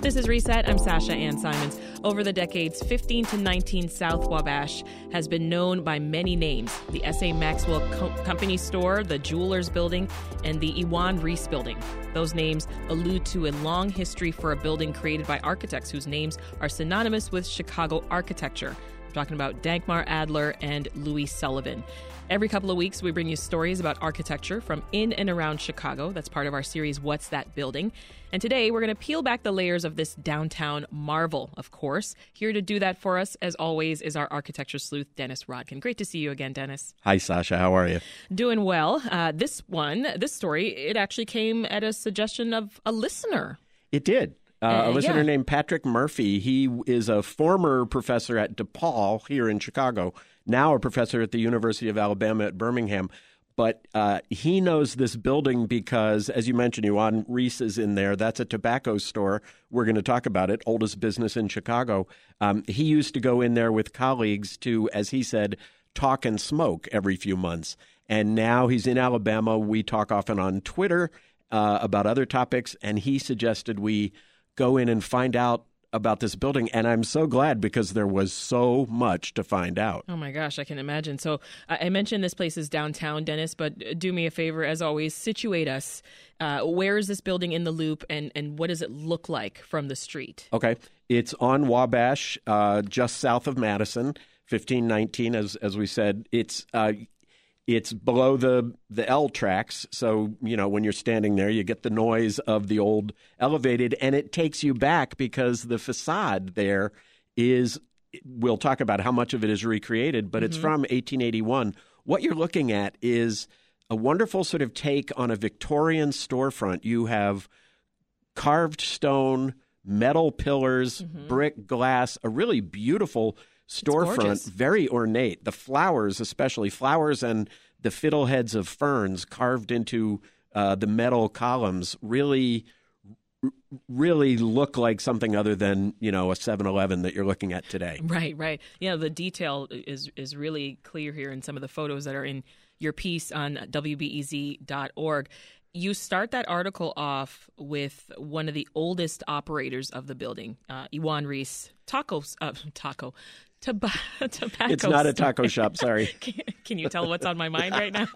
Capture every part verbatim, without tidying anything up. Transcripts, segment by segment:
This is Reset. I'm Sasha Ann Simons. Over the decades, fifteen to nineteen South Wabash has been known by many names. The S A. Maxwell Co- Company Store, the Jewelers Building, and the Iwan Reese Building. Those names allude to a long history for a building created by architects whose names are synonymous with Chicago architecture. I'm talking about Dankmar Adler and Louis Sullivan. Every couple of weeks, we bring you stories about architecture from in and around Chicago. That's part of our series, What's That Building? And today, we're going to peel back the layers of this downtown marvel, of course. Here to do that for us, as always, is our architecture sleuth, Dennis Rodkin. Great to see you again, Dennis. Hi, Sasha. How are you? Doing well. Uh, this one, this story, it actually came at a suggestion of a listener. It did. Uh, a listener yeah. named Patrick Murphy. He is a former professor at DePaul here in Chicago, now a professor at the University of Alabama at Birmingham. But uh, he knows this building because, as you mentioned, Iwan Reese is in there. That's a tobacco store. We're going to talk about it, oldest business in Chicago. Um, he used to go in there with colleagues to, as he said, talk and smoke every few months. And now he's in Alabama. We talk often on Twitter uh, about other topics, and he suggested we go in and find out about this building. And I'm so glad because there was so much to find out. Oh, my gosh, I can imagine. So I mentioned this place is downtown, Dennis, but do me a favor, as always, situate us. Uh, where is this building in the loop and, and what does it look like from the street? Okay. It's on Wabash, uh, just south of Madison, fifteen nineteen, as as we said. It's uh, it's below the, the L tracks. So, you know, when you're standing there, you get the noise of the old elevated and it takes you back because the facade there is, we'll talk about how much of it is recreated, but mm-hmm. it's from eighteen eighty-one. What you're looking at is a wonderful sort of take on a Victorian storefront. You have carved stone, metal pillars, mm-hmm. brick, glass, a really beautiful storefront, very ornate. The flowers, especially flowers and the fiddleheads of ferns carved into uh, the metal columns really, really look like something other than, you know, a seven eleven that you're looking at today. Right, right. Yeah, the detail is is really clear here in some of the photos that are in your piece on W B E Z dot org. You start that article off with one of the oldest operators of the building, uh, Iwan Reese, tacos, uh, taco, Toba- tobacco. It's not store. A taco shop, sorry. can, can you tell what's on my mind right now?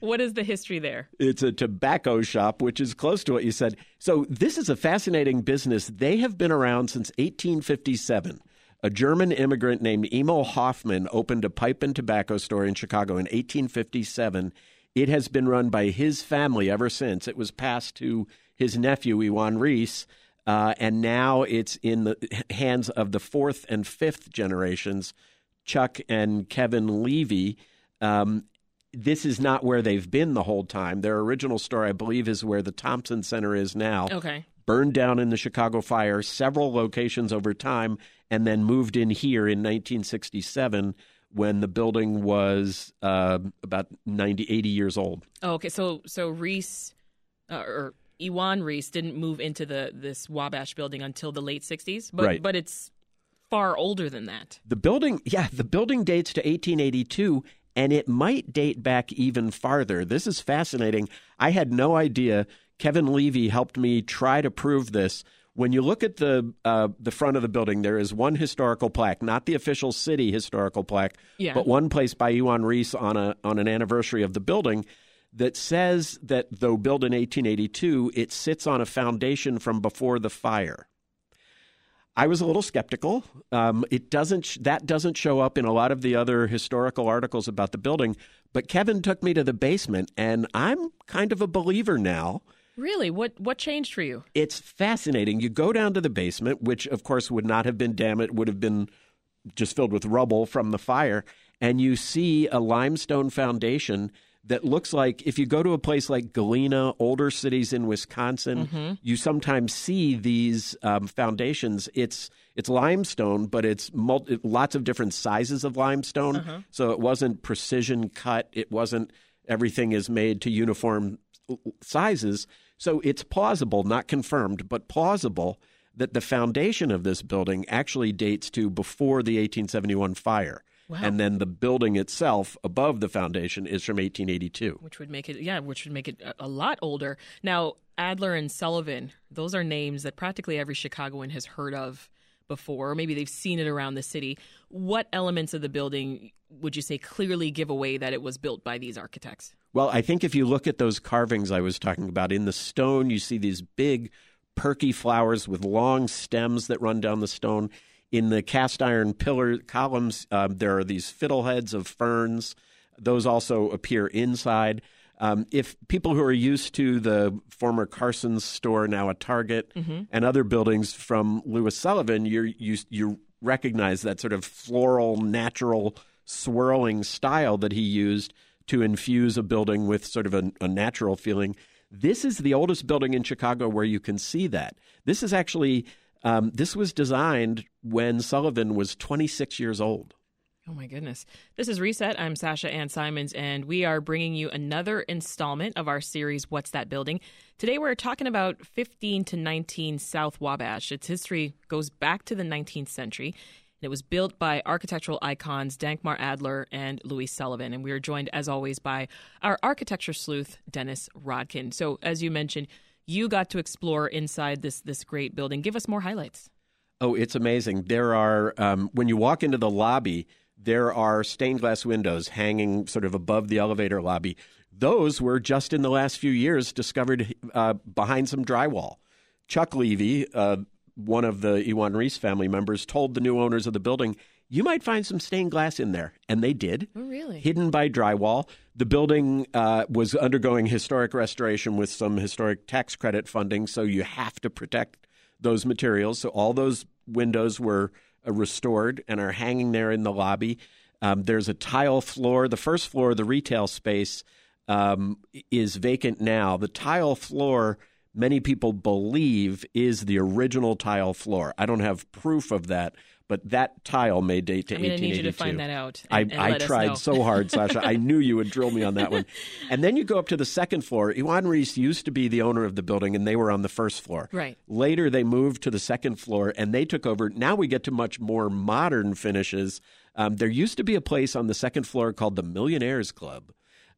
What is the history there? It's a tobacco shop, which is close to what you said. So this is a fascinating business. They have been around since eighteen fifty-seven. A German immigrant named Emil Hoffman opened a pipe and tobacco store in Chicago in eighteen fifty-seven. It has been run by his family ever since. It was passed to his nephew, Iwan Reese, uh, and now it's in the hands of the fourth and fifth generations, Chuck and Kevin Levy. Um, this is not where they've been the whole time. Their original store, I believe, is where the Thompson Center is now. Okay. Burned down in the Chicago Fire, several locations over time, and then moved in here in nineteen sixty-seven. When the building was uh, about ninety, eighty years old. Oh, okay. So so Reese uh, or Iwan Reese didn't move into the this Wabash building until the late sixties, but right. but it's far older than that. The building, yeah, the building dates to eighteen eighty-two, and it might date back even farther. This is fascinating. I had no idea. Kevin Levy helped me try to prove this. When you look at the uh, the front of the building, there is one historical plaque, not the official city historical plaque, yeah. but one placed by Iwan Reese on a on an anniversary of the building that says that though built in eighteen eighty-two, it sits on a foundation from before the fire. I was a little skeptical. Um, it doesn't that doesn't show up in a lot of the other historical articles about the building, but Kevin took me to the basement, and I'm kind of a believer now. Really? What what changed for you? It's fascinating. You go down to the basement, which, of course, would not have been damaged, would have been just filled with rubble from the fire, and you see a limestone foundation that looks like, if you go to a place like Galena, older cities in Wisconsin, mm-hmm. you sometimes see these um, foundations. It's it's limestone, but it's multi- lots of different sizes of limestone, uh-huh. so it wasn't precision cut. It wasn't everything is made to uniform sizes. So it's plausible, not confirmed, but plausible that the foundation of this building actually dates to before the eighteen seventy-one fire. Wow. And then the building itself above the foundation is from eighteen eighty-two. Which would make it, yeah, which would make it a lot older. Now, Adler and Sullivan, those are names that practically every Chicagoan has heard of before, or maybe they've seen it around the city. What elements of the building would you say clearly give away that it was built by these architects? Well, I think if you look at those carvings I was talking about, in the stone, you see these big, perky flowers with long stems that run down the stone. In the cast iron pillar columns, um, there are these fiddleheads of ferns. Those also appear inside. Um, if people who are used to the former Carson's store, now a Target, mm-hmm. and other buildings from Louis Sullivan, you you you recognize that sort of floral, natural, swirling style that he used to infuse a building with sort of a, a natural feeling. This is the oldest building in Chicago where you can see that. This is actually um, this was designed when Sullivan was twenty-six years old. Oh, my goodness. This is Reset. I'm Sasha Ann Simons, and we are bringing you another installment of our series, What's That Building? Today, we're talking about fifteen to nineteen South Wabash. Its history goes back to the nineteenth century, and it was built by architectural icons Dankmar Adler and Louis Sullivan. And we are joined, as always, by our architecture sleuth, Dennis Rodkin. So, as you mentioned, you got to explore inside this, this great building. Give us more highlights. Oh, it's amazing. There are, um, when you walk into the lobby, there are stained glass windows hanging sort of above the elevator lobby. Those were just in the last few years discovered uh, behind some drywall. Chuck Levy, uh, one of the Iwan Reese family members, told the new owners of the building, you might find some stained glass in there. And they did. Oh, really? Hidden by drywall. The building uh, was undergoing historic restoration with some historic tax credit funding, so you have to protect those materials. So all those windows were restored and are hanging there in the lobby. Um, there's a tile floor. The first floor, the retail space, um, is vacant now. The tile floor, many people believe, is the original tile floor. I don't have proof of that, but that tile may date to eighteen eighty-two. I'm going to need you to find that out. And, I, and I let tried us know. so hard, Sasha. I knew you would drill me on that one. And then you go up to the second floor. Iwan Reese used to be the owner of the building, and they were on the first floor. Right. Later, they moved to the second floor, and they took over. Now we get to much more modern finishes. Um, there used to be a place on the second floor called the Millionaires Club.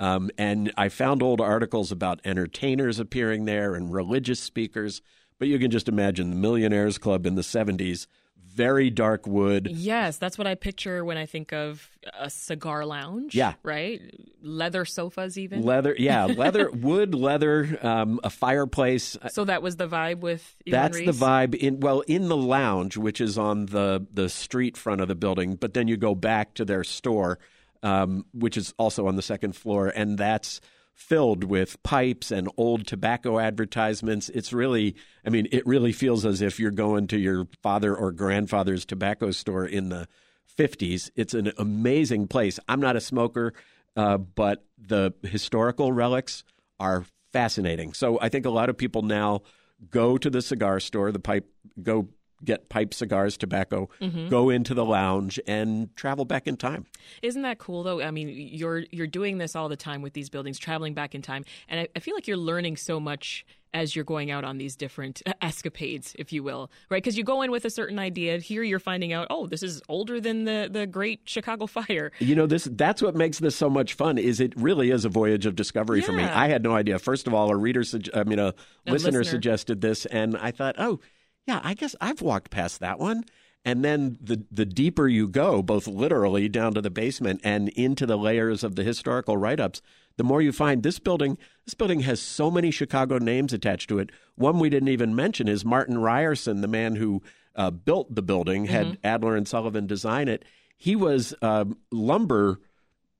Um, and I found old articles about entertainers appearing there and religious speakers. But you can just imagine the Millionaires Club in the seventies. Very dark wood. Yes, that's what I picture when I think of a cigar lounge. Yeah. Right? Leather sofas even. Leather, yeah. Leather, wood, leather, um, a fireplace. So that was the vibe with Iwan That's Reese? The vibe. in Well, in the lounge, which is on the, the street front of the building, but then you go back to their store, um, which is also on the second floor, and that's filled with pipes and old tobacco advertisements. It's really, I mean, it really feels as if you're going to your father or grandfather's tobacco store in the fifties. It's an amazing place. I'm not a smoker, uh, but the historical relics are fascinating. So I think a lot of people now go to the cigar store, the pipe, go get pipe, cigars, tobacco, mm-hmm. go into the lounge, and travel back in time. Isn't that cool, though? I mean, you're you're doing this all the time with these buildings, traveling back in time. And I, I feel like you're learning so much as you're going out on these different escapades, if you will, right? Because you go in with a certain idea. Here you're finding out, oh, this is older than the, the great Chicago Fire. You know, this that's what makes this so much fun, is it really is a voyage of discovery yeah. for me. I had no idea. First of all, a reader, su- I mean, a, a listener, listener suggested this, and I thought, oh, yeah, I guess I've walked past that one. And then the the deeper you go, both literally down to the basement and into the layers of the historical write-ups, the more you find this building. This building has so many Chicago names attached to it. One we didn't even mention is Martin Ryerson, the man who uh, built the building, had mm-hmm. Adler and Sullivan design it. He was a lumber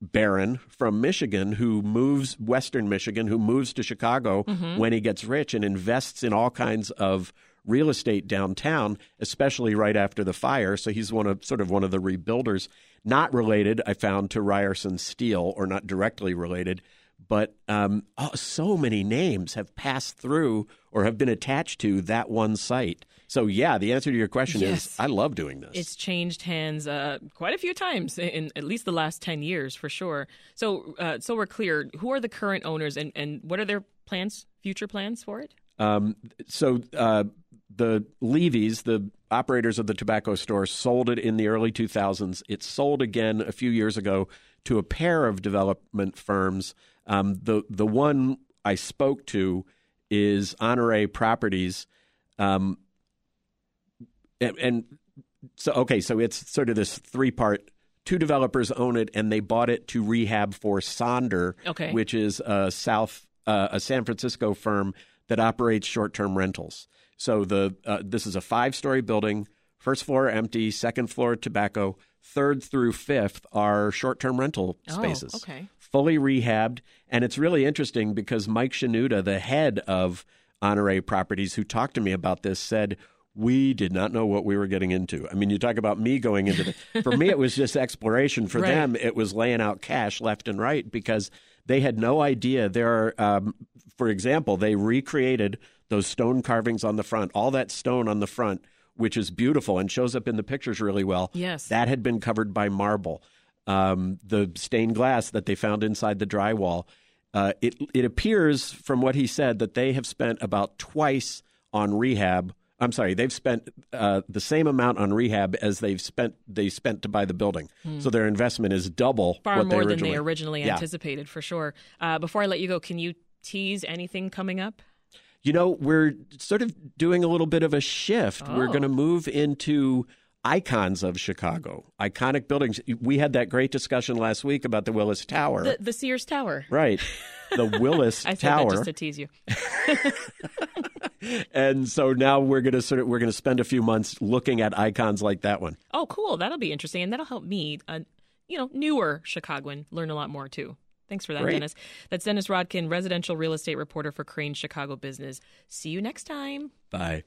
baron from Michigan who moves, Western Michigan, who moves to Chicago mm-hmm. when he gets rich and invests in all kinds of real estate downtown, especially right after the fire. So he's one of sort of one of the rebuilders, not related, I found, to Ryerson Steel, or not directly related. But um, oh, so many names have passed through or have been attached to that one site. So, yeah, the answer to your question yes. is I love doing this. It's changed hands uh, quite a few times in at least the last ten years for sure. So uh, so we're clear. Who are the current owners and, and what are their plans, future plans for it? Um, so uh, the Levies, the operators of the tobacco store sold it in the early two thousands. It sold again a few years ago to a pair of development firms. Um, the the one I spoke to is Honore Properties. Um, and, and so, okay, so it's sort of this three-part. Two developers own it, and they bought it to rehab for Sonder, okay. which is a South uh, a San Francisco firm that operates short-term rentals. So the uh, this is a five-story building. First floor empty, second floor tobacco, third through fifth are short-term rental spaces. Oh, okay. Fully rehabbed, and it's really interesting because Mike Shenouda, the head of Honore Properties, who talked to me about this, said, we did not know what we were getting into. I mean, you talk about me going into the – for me, it was just exploration. For right. them, it was laying out cash left and right because they had no idea. There are, um, for example, they recreated those stone carvings on the front, all that stone on the front, which is beautiful and shows up in the pictures really well. Yes. That had been covered by marble. Um, the stained glass that they found inside the drywall, uh, it, it appears from what he said that they have spent about twice on rehab – I'm sorry, they've spent uh, the same amount on rehab as they've spent they spent to buy the building. Mm. So their investment is double Far what they originally. Far more than they originally yeah. anticipated, for sure. Uh, before I let you go, can you tease anything coming up? You know, we're sort of doing a little bit of a shift. Oh. We're going to move into icons of Chicago, iconic buildings. We had that great discussion last week about the Willis Tower. The, the Sears Tower. Right. The Willis I Tower. I said that just to tease you. And so now we're going to sort of we're going to spend a few months looking at icons like that one. Oh, cool! That'll be interesting, and that'll help me, uh, you know, newer Chicagoan, learn a lot more too. Thanks for that, Great. Dennis. That's Dennis Rodkin, residential real estate reporter for Crane Chicago Business. See you next time. Bye.